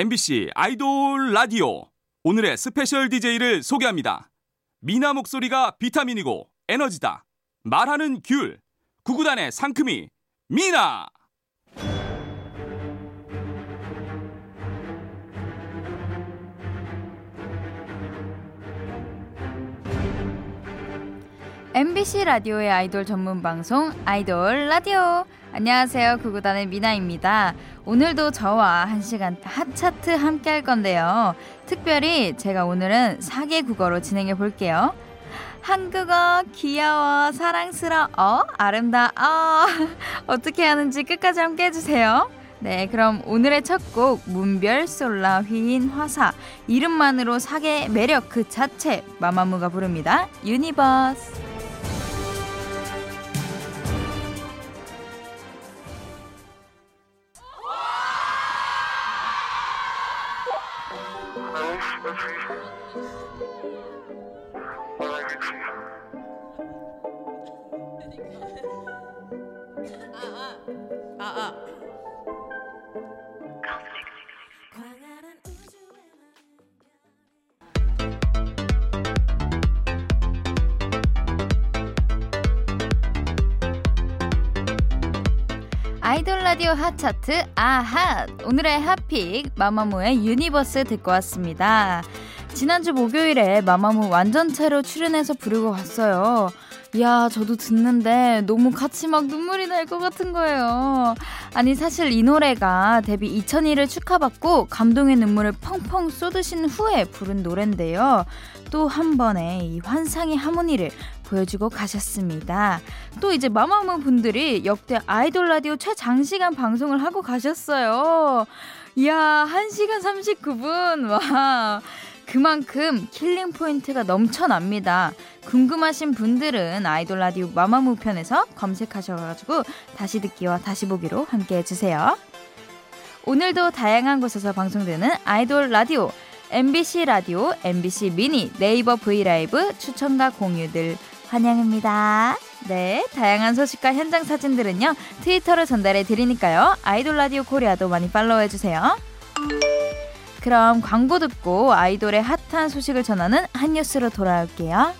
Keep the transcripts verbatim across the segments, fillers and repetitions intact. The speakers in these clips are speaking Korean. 엠비씨 아이돌 라디오 오늘의 스페셜 디제이를 소개합니다. 미나 목소리가 비타민이고 에너지다. 말하는 귤, 구구단의 상큼이 미나. 엠비씨 라디오의 아이돌 전문 방송 아이돌 라디오. 안녕하세요. 구구단의 미나입니다. 오늘도 저와 한 시간 핫차트 함께 할 건데요. 특별히 제가 오늘은 네 개 국어로 진행해 볼게요. 한국어, 귀여워, 사랑스러워, 아름다워. 어떻게 하는지 끝까지 함께 해주세요. 네, 그럼 오늘의 첫 곡 문별, 솔라, 휘인, 화사. 이름만으로 사계의 매력 그 자체. 마마무가 부릅니다. 유니버스. 아이돌 라디오 핫차트 아핫! 오늘의 핫픽 마마무의 유니버스 듣고 왔습니다. 지난주 목요일에 마마무 완전체로 출연해서 부르고 왔어요. 이야, 저도 듣는데 너무 같이 막 눈물이 날 것 같은 거예요. 아니, 사실 이 노래가 데뷔 이천일을 축하받고 감동의 눈물을 펑펑 쏟으신 후에 부른 노래인데요. 또 한 번에 이 환상의 하모니를 보여주고 가셨습니다. 또 이제 마마무 분들이 역대 아이돌 라디오 최장시간 방송을 하고 가셨어요. 이야, 한 시간 삼십구 분. 와, 그만큼 킬링 포인트가 넘쳐납니다. 궁금하신 분들은 아이돌 라디오 마마무 편에서 검색하셔가지고 다시 듣기와 다시 보기로 함께해 주세요. 오늘도 다양한 곳에서 방송되는 아이돌 라디오, 엠비씨 라디오, 엠비씨 미니, 네이버 브이라이브 추천과 공유들 환영입니다. 네, 다양한 소식과 현장 사진들은요 트위터로 전달해 드리니까요. 아이돌 라디오 코리아도 많이 팔로우해 주세요. 그럼 광고 듣고 아이돌의 핫한 소식을 전하는 핫뉴스로 돌아올게요.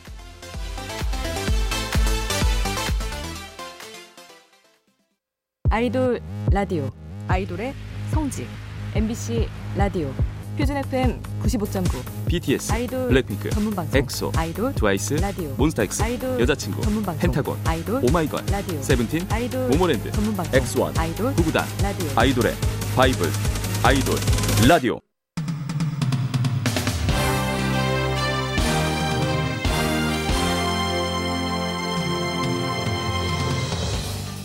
아이돌 라디오, 아이돌의 성지, 엠비씨 라디오, 표준 에프엠 구십오 점 구, 비티에스, 아이돌, 블랙핑크, 전문방송, 엑소, 아이돌, 트와이스, 라디오, 몬스타엑스, 아이돌, 여자친구, 전문방송, 펜타곤, 아이돌, 오마이걸, 라디오, 세븐틴, 아이돌, 모모랜드, 전문방송, 엑스원, 아이돌, 구구단, 라디오, 아이돌의 바이블, 아이돌 라디오.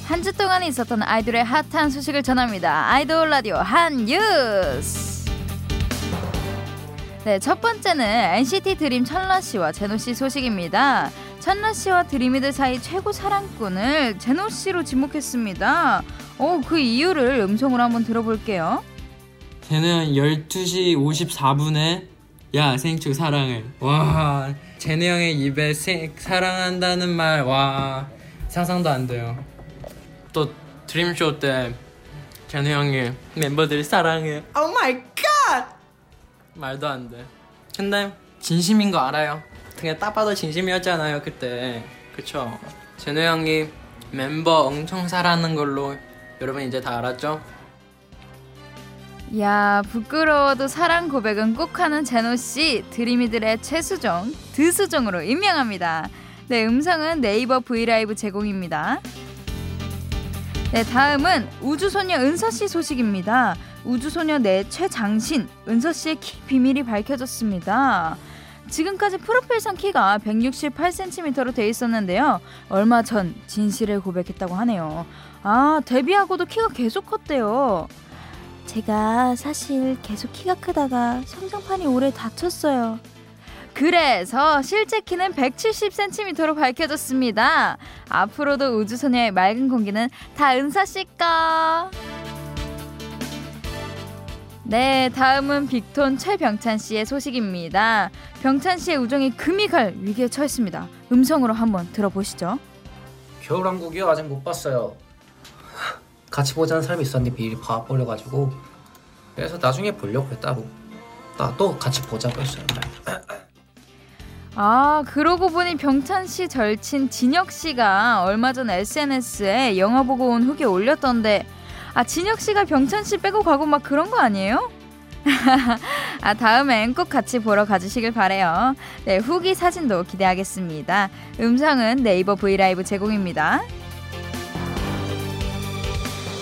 한 주 동안 있었던 아이돌의 핫한 소식을 전합니다. 아이돌 라디오 한 뉴스. 네, 첫 번째는 엔시티 드림 천라 씨와 제노 씨 소식입니다. 천라 씨와 드림이들 사이 최고 사랑꾼을 제노 씨로 지목했습니다. 오, 그 이유를 음성으로 한번 들어볼게요. 걔는 열두 시 오십사 분에 야 생축 사랑해. 와, 제노 형의 입에 생, 사랑한다는 말, 와, 상상도 안 돼요. 또 드림쇼 때 제노 형이 멤버들 사랑해. 오 마이 갓! 말도 안 돼. 근데 진심인 거 알아요. 그냥 딱 봐도 진심이었잖아요 그때. 그쵸? 제노 형이 멤버 엄청 사랑하는 걸로 여러분 이제 다 알았죠? 야, 부끄러워도 사랑 고백은 꼭 하는 제노 씨, 드림이들의 최수정, 드수정으로 임명합니다. 네, 음성은 네이버 브이라이브 제공입니다. 네, 다음은 우주소녀 은서 씨 소식입니다. 우주소녀 내 최장신 은서씨의 키 비밀이 밝혀졌습니다. 지금까지 프로필상 키가 백육십팔 센티미터로 돼 있었는데요. 얼마 전 진실을 고백했다고 하네요. 아, 데뷔하고도 키가 계속 컸대요. 제가 사실 계속 키가 크다가 성장판이 오래 다쳤어요. 그래서 실제 키는 백칠십 센티미터로 밝혀졌습니다. 앞으로도 우주소녀의 맑은 공기는 다 은서씨 거. 네, 다음은 빅톤 최병찬 씨의 소식입니다. 병찬 씨의 우정이 금이 갈 위기에 처했습니다. 음성으로 한번 들어보시죠. 겨울왕국이요? 아직 못 봤어요. 같이 보자는 사람이 있었는데 미리 봐버려가지고 그래서 나중에 보려고 해 따로. 나 또 같이 보자고 했어요. 아, 그러고 보니 병찬씨 절친 진혁씨가 얼마 전 에스엔에스에 영화 보고 온 후기 올렸던데, 아 진혁씨가 병찬씨 빼고 가고 막 그런 거 아니에요? 아, 다음엔 꼭 같이 보러 가주시길 바래요. 네, 후기 사진도 기대하겠습니다. 음성은 네이버 브이라이브 제공입니다.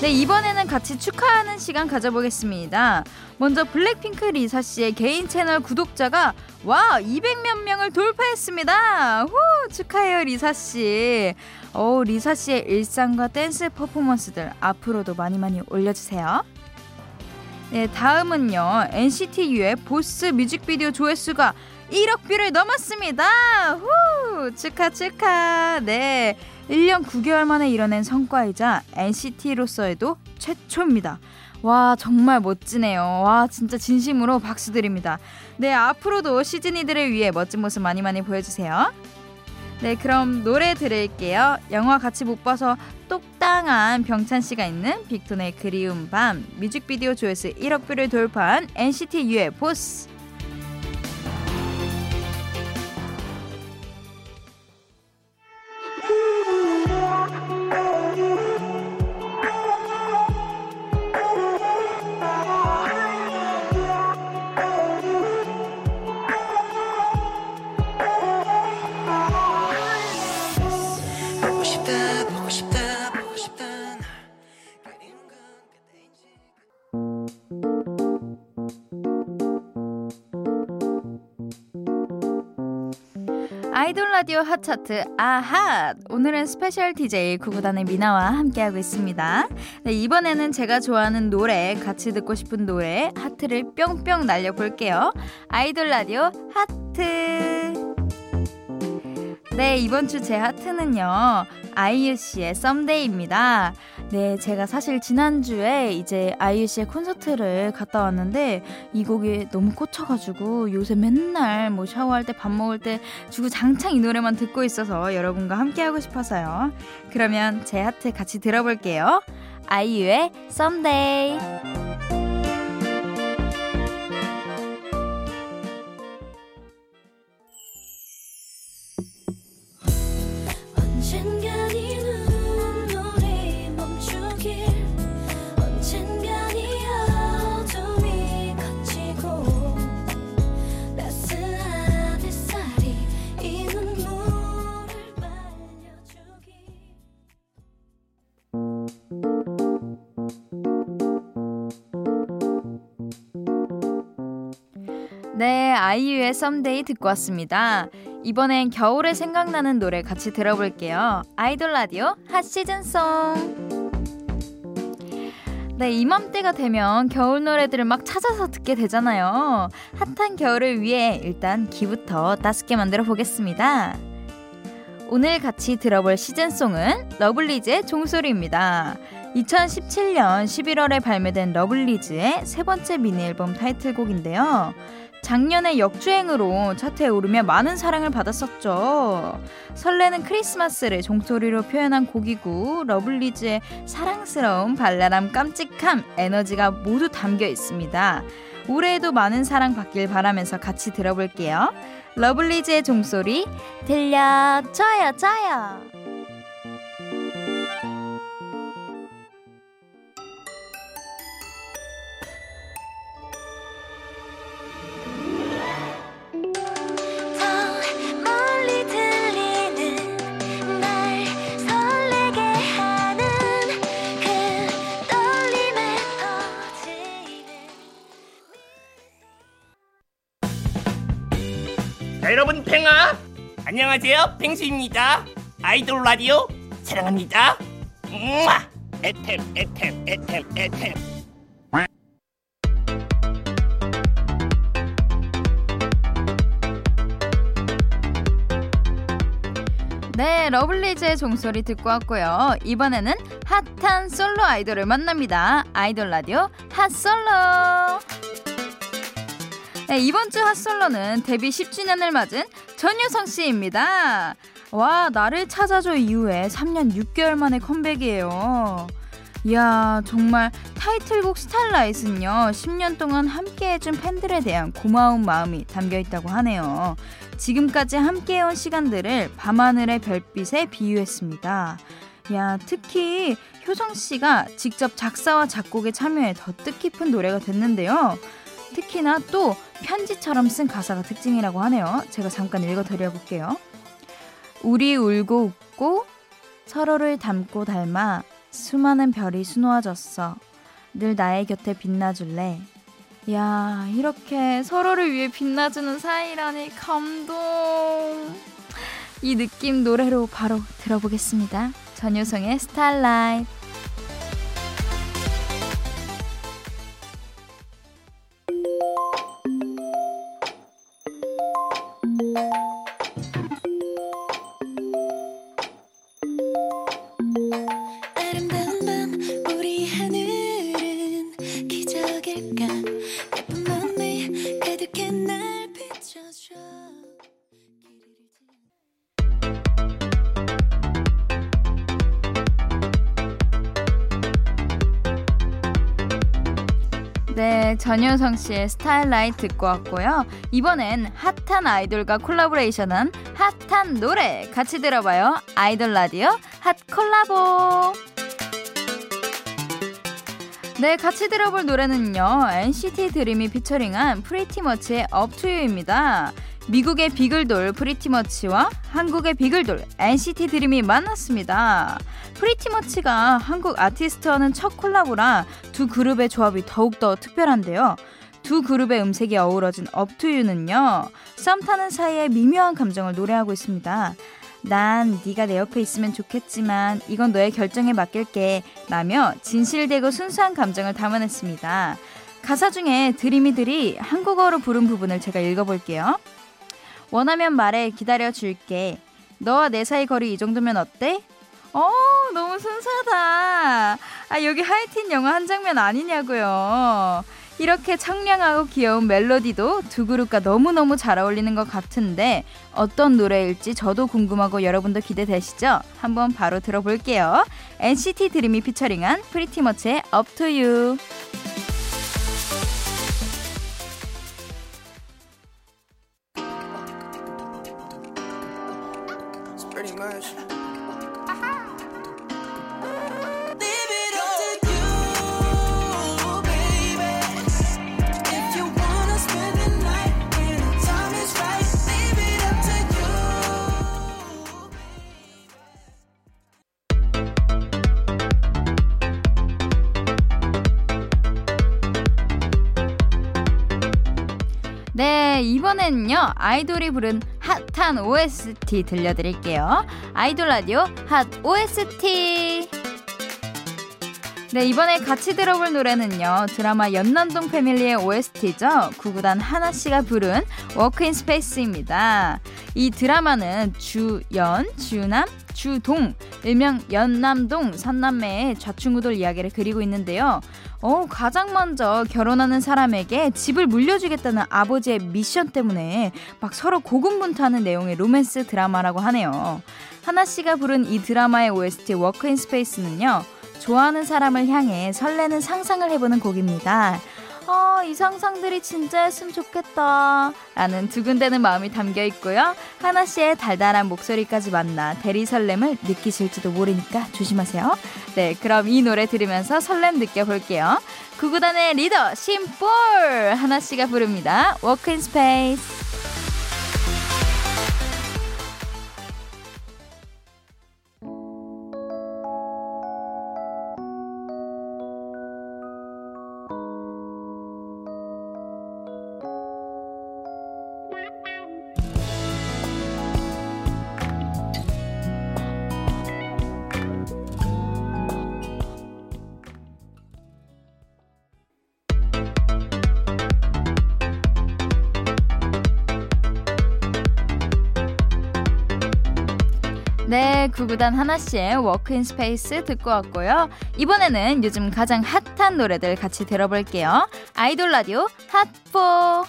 네, 이번에는 같이 축하하는 시간 가져보겠습니다. 먼저 블랙핑크 리사씨의 개인 채널 구독자가 와 이백만 명을 돌파했습니다. 후, 축하해요 리사씨. 오, 리사씨의 일상과 댄스 퍼포먼스들 앞으로도 많이 많이 올려주세요. 네, 다음은요 엔시티 U의 보스 뮤직비디오 조회수가 일억 뷰를 넘었습니다. 후, 축하 축하. 네, 일 년 구 개월 만에 이뤄낸 성과이자 엔시티로서에도 최초입니다. 와, 정말 멋지네요. 와, 진짜 진심으로 박수드립니다. 네, 앞으로도 시즈니들을 위해 멋진 모습 많이 많이 보여주세요. 네, 그럼 노래 들을게요. 영화 같이 못 봐서 똑당한 병찬씨가 있는 빅톤의 그리운 밤, 뮤직비디오 조회수 일억 뷰를 돌파한 엔시티 U의 보스. 아이돌 라디오 핫차트 아핫! 오늘은 스페셜 디제이 구구단의 미나와 함께하고 있습니다. 네, 이번에는 제가 좋아하는 노래, 같이 듣고 싶은 노래 하트를 뿅뿅 날려볼게요. 아이돌 라디오 하트! 네, 이번 주 제 하트는요 아이유씨의 썸데이입니다. 네, 제가 사실 지난주에 이제 아이유씨의 콘서트를 갔다 왔는데 이 곡이 너무 꽂혀가지고 요새 맨날 뭐 샤워할 때, 밥 먹을 때 주구장창 이 노래만 듣고 있어서 여러분과 함께하고 싶어서요. 그러면 제 하트 같이 들어볼게요. 아이유의 썸데이. 네, 아이유의 썸데이 듣고 왔습니다. 이번엔 겨울에 생각나는 노래 같이 들어볼게요. 아이돌 라디오 핫 시즌송. 네, 이맘때가 되면 겨울 노래들을 막 찾아서 듣게 되잖아요. 핫한 겨울을 위해 일단 기부터 따숩게 만들어 보겠습니다. 오늘 같이 들어볼 시즌송은 러블리즈의 종소리입니다. 이천십칠 년 십일월에 발매된 러블리즈의 세 번째 미니앨범 타이틀곡인데요. 작년에 역주행으로 차트에 오르며 많은 사랑을 받았었죠. 설레는 크리스마스를 종소리로 표현한 곡이고 러블리즈의 사랑스러운 발랄함, 깜찍함, 에너지가 모두 담겨 있습니다. 올해에도 많은 사랑 받길 바라면서 같이 들어볼게요. 러블리즈의 종소리 들려줘요 줘요. 여러분 팽아, 안녕하세요, 팽수입니다. 아이돌 라디오 사랑합니다. 우와, 에템 에템 에템 에템. 네, 러블리즈의 종소리 듣고 왔고요. 이번에는 핫한 솔로 아이돌을 만납니다. 아이돌 라디오 핫솔로. 네, 이번 주 핫솔로는 데뷔 십 주년을 맞은 전유성 씨입니다. 와, 나를 찾아줘 이후에 삼 년 육 개월 만에 컴백이에요. 이야, 정말 타이틀곡 스타라이트는요 십 년 동안 함께해준 팬들에 대한 고마운 마음이 담겨있다고 하네요. 지금까지 함께해온 시간들을 밤하늘의 별빛에 비유했습니다. 야, 특히 효성씨가 직접 작사와 작곡에 참여해 더 뜻깊은 노래가 됐는데요. 특히나 또 편지처럼 쓴 가사가 특징이라고 하네요. 제가 잠깐 읽어드려볼게요. 우리 울고 웃고 서로를 닮고 닮아 수많은 별이 수놓아졌어. 늘 나의 곁에 빛나줄래. 야, 이렇게 서로를 위해 빛나주는 사이라니 감동. 이 느낌 노래로 바로 들어보겠습니다. 전효성의 스타라이트. 네, 전효성 씨의 스타일라이트 듣고 왔고요. 이번엔 핫한 아이돌과 콜라보레이션한 핫한 노래 같이 들어봐요. 아이돌 라디오 핫 콜라보. 네, 같이 들어볼 노래는요. 엔시티 드림이 피처링한 프리티머치의 Up To You입니다. 미국의 비글돌 프리티머치와 한국의 비글돌 엔시티 드림이 만났습니다. 프리티머치가 한국 아티스트와는 첫 콜라보라 두 그룹의 조합이 더욱더 특별한데요. 두 그룹의 음색이 어우러진 Up To You는요. 썸 타는 사이에 미묘한 감정을 노래하고 있습니다. 난 네가 내 옆에 있으면 좋겠지만 이건 너의 결정에 맡길게 라며 진실되고 순수한 감정을 담아냈습니다. 가사 중에 드림이들이 한국어로 부른 부분을 제가 읽어볼게요. 원하면 말해, 기다려줄게. 너와 내 사이 거리 이 정도면 어때? 어, 너무 순수하다. 아, 여기 하이틴 영화 한 장면 아니냐고요. 이렇게 청량하고 귀여운 멜로디도 두 그룹과 너무너무 잘 어울리는 것 같은데 어떤 노래일지 저도 궁금하고 여러분도 기대되시죠? 한번 바로 들어볼게요. 엔시티 드림이 피처링한 프리티머치의 Up To You. 이번에는요 아이돌이 부른 핫한 오에스티 들려드릴게요. 아이돌 라디오 핫 오에스티. 네, 이번에 같이 들어볼 노래는요 드라마 연남동 패밀리의 오에스티죠. 구구단 하나씨가 부른 워크인 스페이스입니다. 이 드라마는 주연, 주남, 주동, 일명 연남동 삼남매의 좌충우돌 이야기를 그리고 있는데요. 어, 가장 먼저 결혼하는 사람에게 집을 물려주겠다는 아버지의 미션 때문에 막 서로 고군분투하는 내용의 로맨스 드라마라고 하네요. 하나씨가 부른 이 드라마의 오에스티 워크인 스페이스는요. 좋아하는 사람을 향해 설레는 상상을 해보는 곡입니다. 어, 이 상상들이 진짜였으면 좋겠다 라는 두근대는 마음이 담겨있고요. 하나씨의 달달한 목소리까지 만나 대리 설렘을 느끼실지도 모르니까 조심하세요. 네, 그럼 이 노래 들으면서 설렘 느껴볼게요. 구구단의 리더 심볼 하나씨가 부릅니다. 워크인 스페이스. 네, 구구단 하나씨의 워크인 스페이스 듣고 왔고요. 이번에는 요즘 가장 핫한 노래들 같이 들어볼게요. 아이돌 라디오 핫포.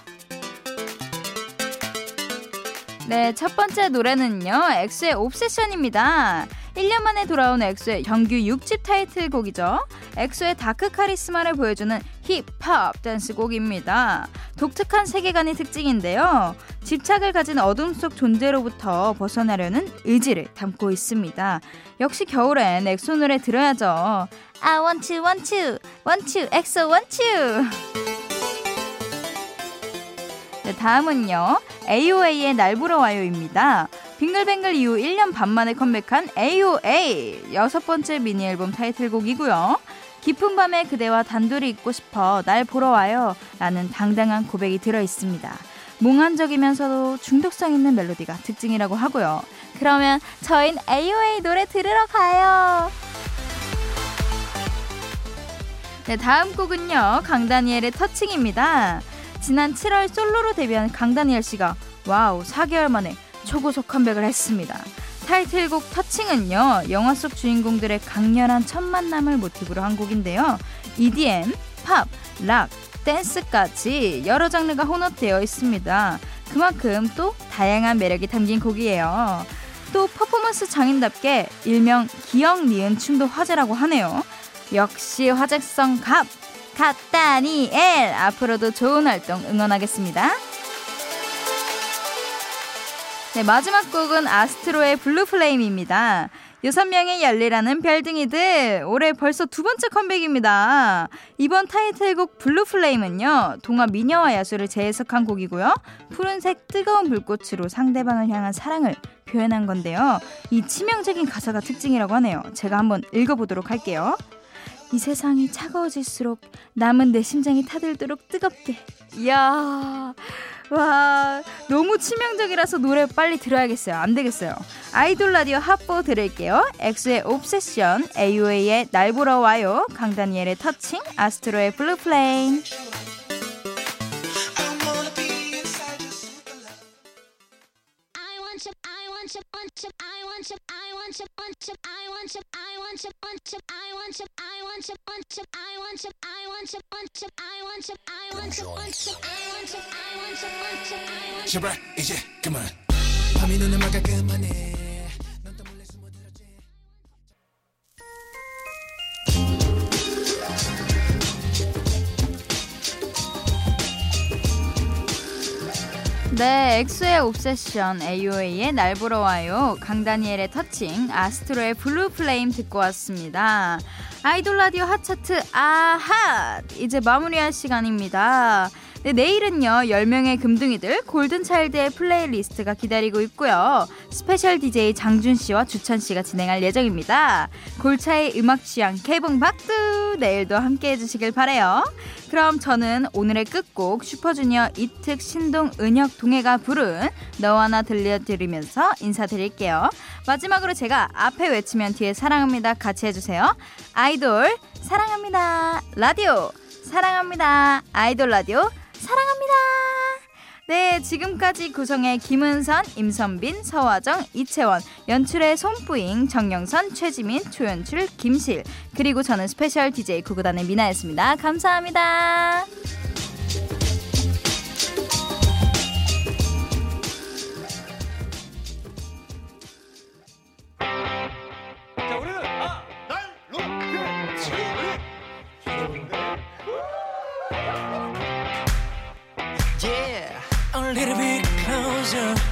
네, 첫 번째 노래는요. 엑소의 옵세션입니다. 일 년 만에 돌아온 엑소의 정규 육 집 타이틀곡이죠. 엑소의 다크 카리스마를 보여주는 힙합 댄스곡입니다. 독특한 세계관이 특징인데요. 집착을 가진 어둠 속 존재로부터 벗어나려는 의지를 담고 있습니다. 역시 겨울엔 엑소 노래 들어야죠. I want you, want you, want you, 엑소 want you. 네, 다음은요. 에이오에이의 날 보러 와요입니다. 빙글뱅글 이후 일 년 반 만에 컴백한 에이오에이 여섯 번째 미니 앨범 타이틀곡이고요. 깊은 밤에 그대와 단둘이 있고 싶어 날 보러 와요 라는 당당한 고백이 들어있습니다. 몽환적이면서도 중독성 있는 멜로디가 특징이라고 하고요. 그러면 저희는 에이오에이 노래 들으러 가요. 네, 다음 곡은요. 강다니엘의 터칭입니다. 지난 칠월 솔로로 데뷔한 강다니엘 씨가 와우 사 개월 만에 초고속 컴백을 했습니다. 타이틀곡 터칭은요. 영화 속 주인공들의 강렬한 첫 만남을 모티브로 한 곡인데요. 이디엠, 팝, 락, 댄스까지 여러 장르가 혼합되어 있습니다. 그만큼 또 다양한 매력이 담긴 곡이에요. 또 퍼포먼스 장인답게 일명 기억 니은 춤도 화제라고 하네요. 역시 화제성 갑! 갓다니엘! 앞으로도 좋은 활동 응원하겠습니다. 네, 마지막 곡은 아스트로의 블루플레임입니다. 여섯 명의 열리라는 별둥이들 올해 벌써 두 번째 컴백입니다. 이번 타이틀곡 블루플레임은요. 동화 미녀와 야수를 재해석한 곡이고요. 푸른색 뜨거운 불꽃으로 상대방을 향한 사랑을 표현한 건데요. 이 치명적인 가사가 특징이라고 하네요. 제가 한번 읽어보도록 할게요. 이 세상이 차가워질수록 남은 내 심장이 타들도록 뜨겁게. 이야, 와, 너무 치명적이라서 노래 빨리 들어야겠어요. 안 되겠어요. 아이돌 라디오 핫보 들을게요. 엑소의 옵세션, 에이오에이의 날 보러 와요, 강다니엘의 터칭, 아스트로의 블루 플레임. 제발 이제 그만. 밤이 눈을 막아 그만해. 네, 엑소의 옵세션, 에이오에이의 날 보러 와요, 강다니엘의 터칭, 아스트로의 블루플레임 듣고 왔습니다. 아이돌 라디오 핫차트 아핫! 이제 마무리할 시간입니다. 네, 내일은요, 열 명의 금둥이들 골든차일드의 플레이리스트가 기다리고 있고요. 스페셜 디제이 장준씨와 주찬씨가 진행할 예정입니다. 골차의 음악 취향 개봉 박두! 내일도 함께 해주시길 바라요. 그럼 저는 오늘의 끝곡 슈퍼주니어 이특, 신동, 은혁, 동해가 부른 너와 나 들려드리면서 인사드릴게요. 마지막으로 제가 앞에 외치면 뒤에 사랑합니다 같이 해주세요. 아이돌 사랑합니다. 라디오 사랑합니다. 아이돌 라디오 사랑합니다. 네, 지금까지 구성의 김은선, 임선빈, 서화정, 이채원, 연출의 손뿌잉, 정영선, 최지민, 조연출, 김실, 그리고 저는 스페셜 디제이 구구단의 미나였습니다. 감사합니다. Yeah, a little bit closer.